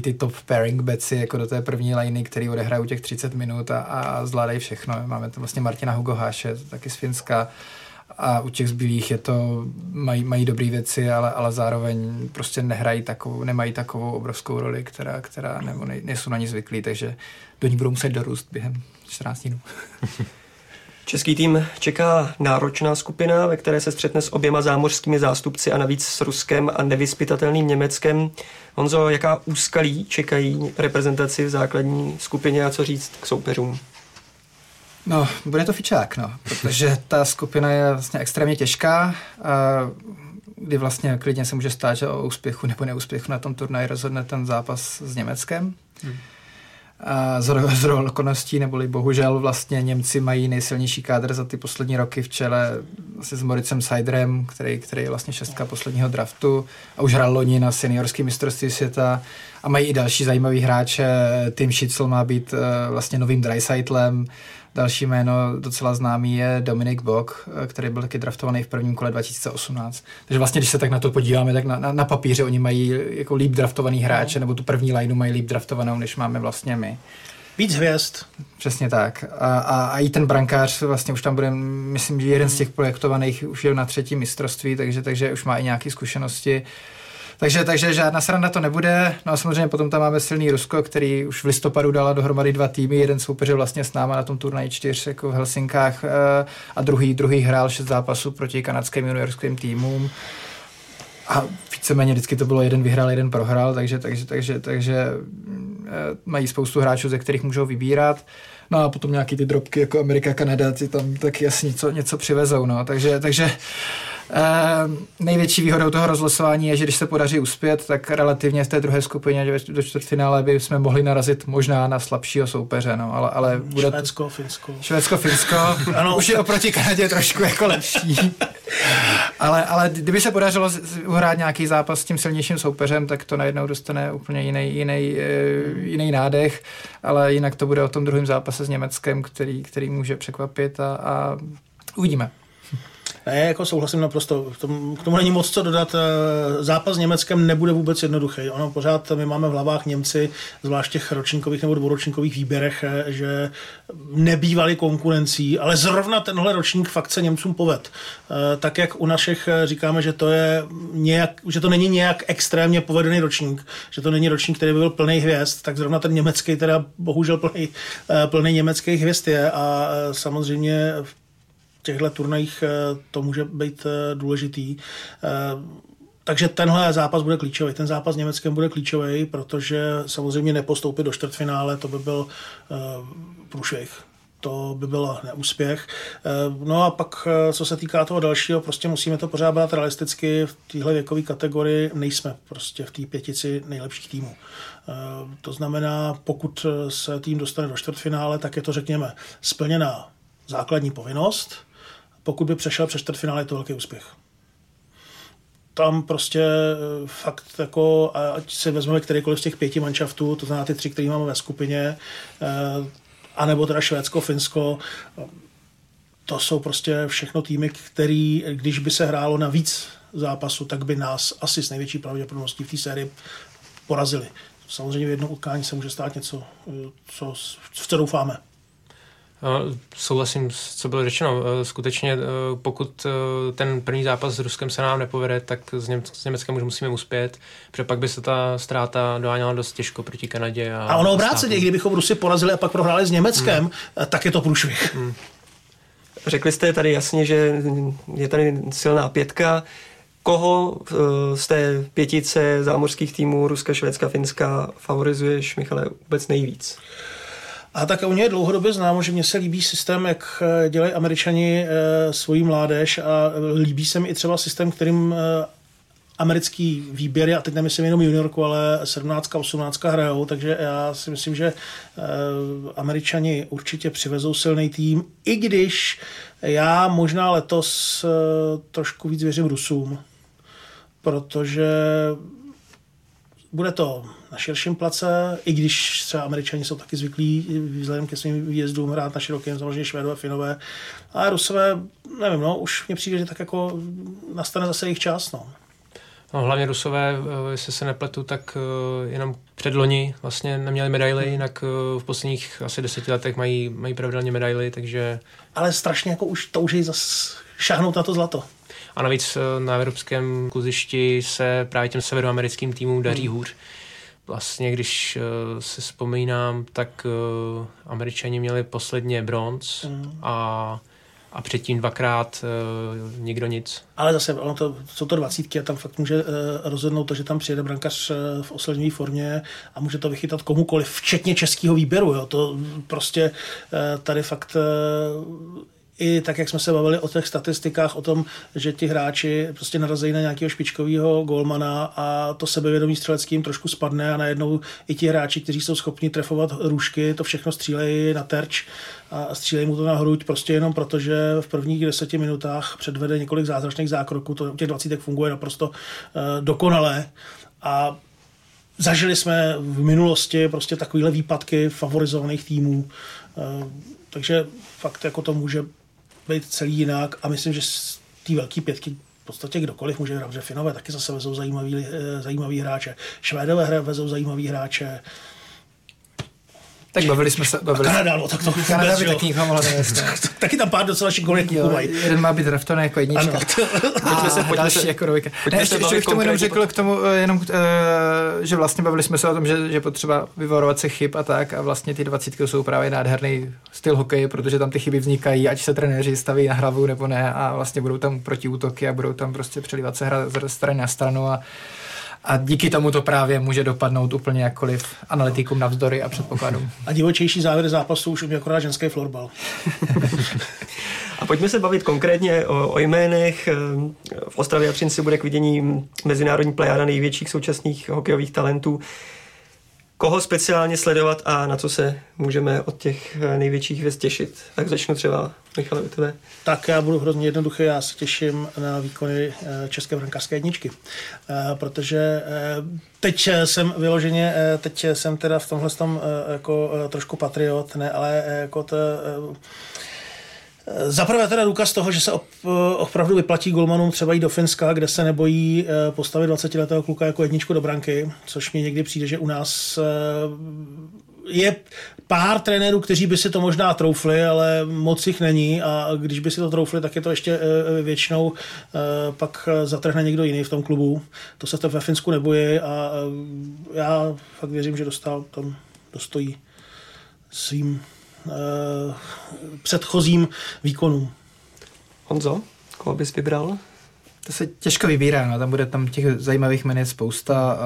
ty top pairing beci, jako do té první liney, který odehrajou těch 30 minut a zvládají všechno. Máme tam vlastně Martina Hugoháše, taky z Finska, a u těch zbylých mají dobré věci, ale zároveň prostě nemají takovou obrovskou roli, která nebo nejsou na ní zvyklí, takže do ní budou muset dorůst během 14 dnů. Český tým čeká náročná skupina, ve které se střetne s oběma zámořskými zástupci a navíc s Ruskem a nevyzpytatelným Německem. Honzo, jaká úskalí čekají reprezentaci v základní skupině a co říct k soupeřům? No, bude to fičák, protože ta skupina je vlastně extrémně těžká, kdy vlastně klidně se může stát, že o úspěchu nebo neúspěchu na tom turnaji rozhodne ten zápas s Německem. Z okolností, neboli bohužel vlastně Němci mají nejsilnější kádr za ty poslední roky v čele vlastně s Moritzem Seiderem, který je vlastně šestka posledního draftu a už hrál loni na seniorském mistrovství světa a mají i další zajímavý hráče. Tim Schitzel má být vlastně novým Dreisaitlem. Další jméno docela známý je Dominik Bock, který byl taky draftovaný v prvním kole 2018. Takže vlastně, když se tak na to podíváme, tak na papíře oni mají jako líp draftovaný hráče, nebo tu první lineu mají líp draftovanou, než máme vlastně my. Víc hvězd. Přesně tak. A i ten brankář vlastně už tam bude, myslím, že jeden z těch projektovaných už je na třetím mistrovství, takže už má i nějaké zkušenosti. Takže žádná sranda to nebude. No a samozřejmě potom tam máme silný Rusko, který už v listopadu dala dohromady dva týmy. Jeden soupeřil vlastně s náma na tom turnaji 4 jako v Helsinkách a druhý hrál 6 zápasů proti kanadským juniorským týmům. A víceméně vždycky to bylo jeden vyhrál, jeden prohrál, takže mají spoustu hráčů, ze kterých můžou vybírat. No a potom nějaký ty drobky jako Amerika, Kanada, ty tam taky asi něco přivezou, no. Takže největší výhodou toho rozlosování je, že když se podaří uspět, tak relativně v té druhé skupině do čtvrtfinále by jsme mohli narazit možná na slabšího soupeře, no, ale bude Švédsko, Finsko. Ano, už je oproti Kanadě trošku jako lepší. ale kdyby se podařilo uhrát nějaký zápas s tím silnějším soupeřem, tak to najednou dostane úplně jiný nádech, ale jinak to bude o tom druhém zápase s Německem, který může překvapit a uvidíme. Ne, jako souhlasím naprosto. K tomu není moc co dodat. Zápas s Německem nebude vůbec jednoduchý. Ono pořád my máme v hlavách Němci, zvlášť těch ročníkových nebo dvouročníkových výběrech, že nebývali konkurencí, ale zrovna tenhle ročník fakt se Němcům povedl. Tak jak u našich říkáme, že to není nějak extrémně povedený ročník, že to není ročník, který by byl plný hvězd, tak zrovna ten německý teda bohužel plný německých hvězd je a samozřejmě v těchto turnajích to může být důležitý. Takže tenhle zápas bude klíčový. Ten zápas s Německem bude klíčový, protože samozřejmě nepostoupit do čtvrtfinále, to by byl průšvih. To by byl neúspěch. No a pak, co se týká toho dalšího, prostě musíme to pořád brát realisticky. V téhle věkové kategorii nejsme prostě v té pětici nejlepších týmů. To znamená, pokud se tým dostane do čtvrtfinále, tak je to, řekněme, splněná základní povinnost. Pokud by přešel přes čtvrtfinále, je to velký úspěch. Tam prostě fakt jako, ať si vezmeme kterýkoliv z těch 5 manšaftů, to znamená ty 3, které máme ve skupině, anebo teda Švédsko, Finsko, to jsou prostě všechno týmy, který, když by se hrálo na víc zápasů, tak by nás asi s největší pravděpodobností v té sérii porazili. Samozřejmě v jednom utkání se může stát něco, co doufáme. Souhlasím, co bylo řečeno. Skutečně, pokud ten první zápas s Ruskem se nám nepovede, tak s Německem už musíme uspět, protože pak by se ta ztráta doháněla dost těžko proti Kanadě. A ono obráceně, kdybychom Rusy porazili a pak prohráli s Německem, tak je to průšvih. Řekli jste tady jasně, že je tady silná pětka. Koho z té pětice zámořských týmů Ruska, Švédska, Finska favorizuješ, Michale, vůbec nejvíc? A tak u mě je dlouhodobě známo, že mně se líbí systém, jak dělají Američani svoji mládež a líbí se mi i třeba systém, kterým americký výběry a teď nemyslím jenom juniorku, ale 17, 18 hrajou, takže já si myslím, že Američani určitě přivezou silný tým, i když já možná letos trošku víc věřím Rusům, protože bude to na širším place, i když třeba Američani jsou taky zvyklí vzhledem ke svým výjezdům hrát na širokém, samozřejmě Švédové, Finové, ale Rusové, nevím, no, už mně přijde, že tak jako nastane zase jejich čas, no. No, hlavně Rusové, jestli se nepletu, tak jenom předloni vlastně neměli medaily, jinak v posledních asi 10 letech mají pravidelně medaily, takže... Ale strašně jako už touží zase šáhnout na to zlato. A navíc na evropském kluzišti se právě těm severoamerickým týmům daří hůř. Vlastně, když si vzpomínám, tak Američani měli posledně bronz a předtím 2x nikdo nic. Ale zase, ono to, jsou to 20 a tam fakt může rozhodnout to, že tam přijede brankař v oslňové formě a může to vychytat komukoliv, včetně českého výběru. Jo. To prostě tady fakt... I tak, jak jsme se bavili o těch statistikách, o tom, že ti hráči prostě narazejí na nějakého špičkového gólmana a to sebevědomí střelecké jim trošku spadne a najednou i ti hráči, kteří jsou schopni trefovat růžky, to všechno střílejí na terč a střílejí mu to na hruď prostě jenom proto, že v prvních 10 minutách předvede několik zázračných zákroků, to těch 20 funguje naprosto dokonale a zažili jsme v minulosti prostě takovýhle výpadky favorizovaných týmů, takže fakt jako to může být celý jinak a myslím, že z té velké pětky v podstatě kdokoliv může hrát, že Finové taky zase vezou zajímavý hráče, Švédové vezou zajímavý hráče. Tak bavili jsme se... Kanada, no tak to vůbec, Kanada by taky nikoho mohla dojezdat. Taky tam pár docela šikovněků mají. Jeden má být draftovaný jako jednička. A další jako dvojka. Ne, ještě bych tomu jenom řekl, že vlastně bavili jsme se o tom, že potřeba vyvarovat se chyb a tak a vlastně ty 20 jsou právě nádherný styl hokeje, protože tam ty chyby vznikají, ať se trenéři staví na hlavu nebo ne a vlastně budou tam protiútoky a budou tam prostě přelívat se hra ze strany na stranu a díky tomu to právě může dopadnout úplně jakkoliv analytikům navzdory a předpokladům. A divočejší závěr zápasu už umí akorát ženský florbal. A pojďme se bavit konkrétně o jménech. V Ostravě a Třinci bude k vidění mezinárodní plejáda největších současných hokejových talentů. Koho speciálně sledovat a na co se můžeme od těch největších hvězd těšit? Tak začnu třeba, Michale, u tebe. Tak já budu hrozně jednoduchý, já se těším na výkony české brankářské jedničky, protože teď jsem teda v tomhle tom jako trošku patriot, ne, ale jako to... Zaprvé teda důkaz toho, že se opravdu vyplatí golmanům třeba jít do Finska, kde se nebojí postavit 20letého kluka jako jedničku do branky, což mi někdy přijde, že u nás je pár trenérů, kteří by si to možná troufli, ale moc jich není a když by si to troufli, tak je to ještě většinou pak zatrhne někdo jiný v tom klubu. To se to ve Finsku nebojí a já fakt věřím, že Dostál tam dostojí svým předchozím výkonům. Honzo, koho bys vybral? To se těžko vybírá, no. Tam těch zajímavých jmen je spousta.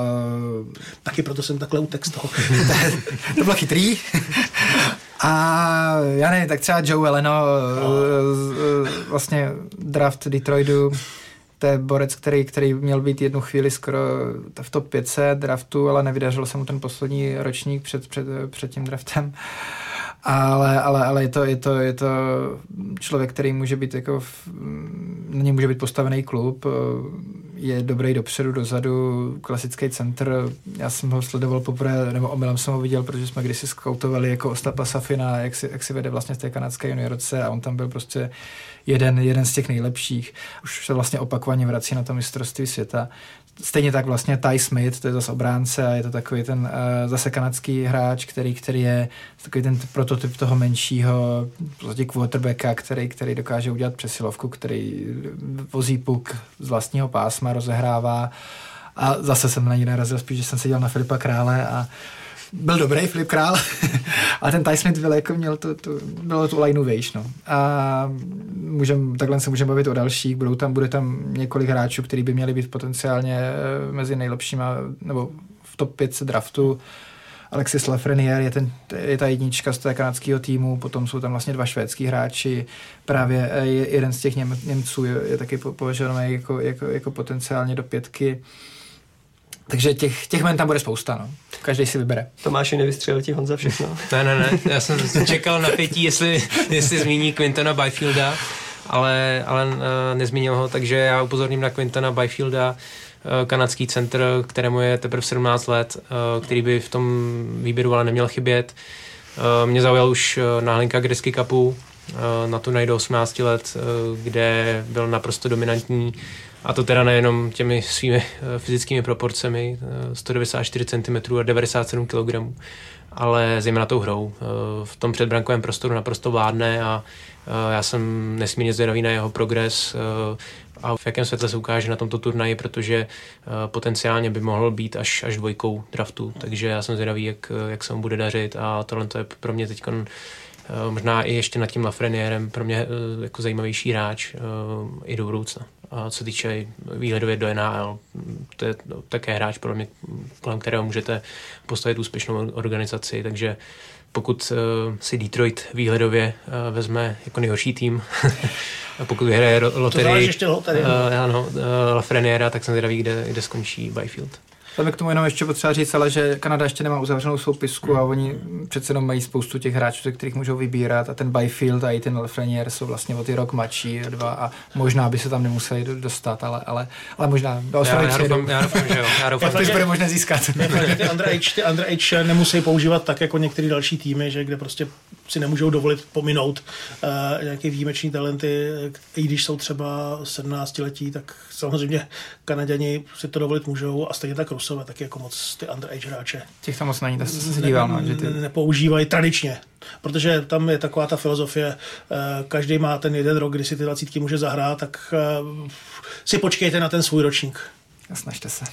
Taky proto jsem takhle utekl z toho. To bylo chytrý. A já nevím, tak třeba Joe Veleno, vlastně draft Detroitu, to je borec, který měl být jednu chvíli skoro v top 500 draftu, ale nevydařil se mu ten poslední ročník před tím draftem. Ale je to člověk, který může být jako na něm může být postavený klub, je dobrý dopředu, dozadu, klasický centr. Já jsem ho sledoval poprvé, nebo omylem jsem ho viděl, protože jsme kdysi skautovali jako Ostapa Safina, jak si vede vlastně z té kanadské juniorce a on tam byl prostě jeden z těch nejlepších. Už se vlastně opakovaně vrací na to mistrovství světa. Stejně tak vlastně Tye Smith, to je zase obránce a je to takový ten zase kanadský hráč, který je takový ten prototyp toho menšího prostě quarterbacka, který dokáže udělat přesilovku, který vozí puk z vlastního pásma, rozehrává a zase jsem na něj narazil, spíš, že jsem se dělal na Filipa Krále a byl dobrý Filip Král, ale ten Tye Smith jako měl tu lineu vejš, no. A takhle se můžeme bavit o dalších, bude tam několik hráčů, kteří by měli být potenciálně mezi nejlepšíma, nebo v top 5 draftu. Alexis Lafreniere je ta jednička z té kanadského týmu, potom jsou tam vlastně dva švédský hráči, právě jeden z těch Němců je taky považovaný jako potenciálně do pětky. Takže těch men tam bude spousta, no. Každý si vybere. Tomáši, nevystřelil ti Honza všechno? Ne, já jsem čekal na pětí, jestli zmíní Quintona Byfielda, ale nezmínil ho, takže já upozorním na Quintona Byfielda, kanadský centr, kterému je teprve 17 let, který by v tom výběru ale neměl chybět. Mě zaujal už náhlinka Gretzky Cupu na turnaj do 18 let, kde byl naprosto dominantní. A to teda nejenom těmi svými fyzickými proporcemi, 194 cm a 97 kg, ale zejména tou hrou. V tom předbrankovém prostoru naprosto vládne a já jsem nesmírně zvědavý na jeho progres a v jakém světle se ukáže na tomto turnaji, protože potenciálně by mohl být až dvojkou draftu. Takže já jsem zvědavý, jak se mu bude dařit, a tohle to je pro mě teď možná i ještě nad tím Lafrenierem pro mě jako zajímavější hráč i do budoucna. A co týče výhledově do NHL, to je také hráč, pro mě, kolem kterého můžete postavit úspěšnou organizaci, takže pokud si Detroit výhledově vezme jako nejhorší tým, a pokud vyhraje loterii Lafreniera, tak jsem zvědavý, kde skončí Byfield. Tam je k tomu jenom ještě potřeba říct, ale že Kanada ještě nemá uzavřenou soupisku a oni přece jenom mají spoustu těch hráčů, ze kterých můžou vybírat, a ten Byfield a i ten Lafreniere jsou vlastně o ty rok mladší dva a možná by se tam nemuseli dostat, ale možná. Já doufám, že bude možné získat. Ty underage nemusí používat tak jako některé další týmy, že kde prostě si nemůžou dovolit pominout nějaké výjimeční talenty, i když jsou třeba 17letí, tak samozřejmě Kanaďani si to dovolit můžou a stejně tak Rusové taky jako moc ty underage hráče. Těch tam moc není, tak se dívám, že ty nepoužívají tradičně, protože tam je taková ta filozofie, každý má ten jeden rok, kdy si ty 20 může zahrát, tak si počkejte na ten svůj ročník. A snažte se.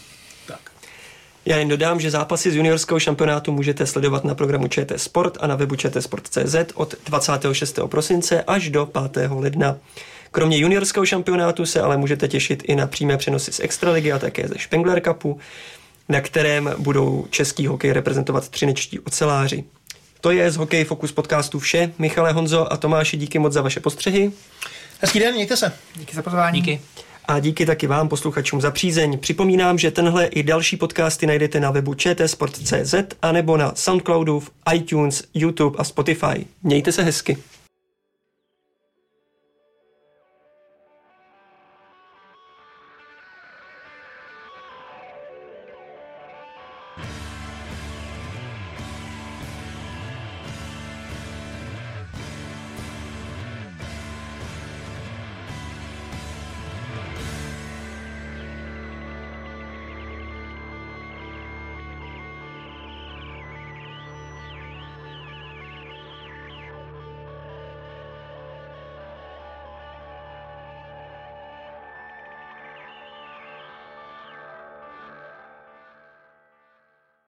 Já jen dodám, že zápasy z juniorského šampionátu můžete sledovat na programu ČT Sport a na webu ctsport.cz od 26. prosince až do 5. ledna. Kromě juniorského šampionátu se ale můžete těšit i na přímé přenosy z Extraligy a také ze Špengler Cupu, na kterém budou český hokej reprezentovat třinečtí oceláři. To je z Hokej fokus podcastu vše. Michale, Honzo a Tomáši, díky moc za vaše postřehy. Hezký den, mějte se. Díky za pozvání. Díky. A díky taky vám, posluchačům, za přízeň. Připomínám, že tenhle i další podcasty najdete na webu ctsport.cz anebo na Soundcloudu, v iTunes, YouTube a Spotify. Mějte se hezky.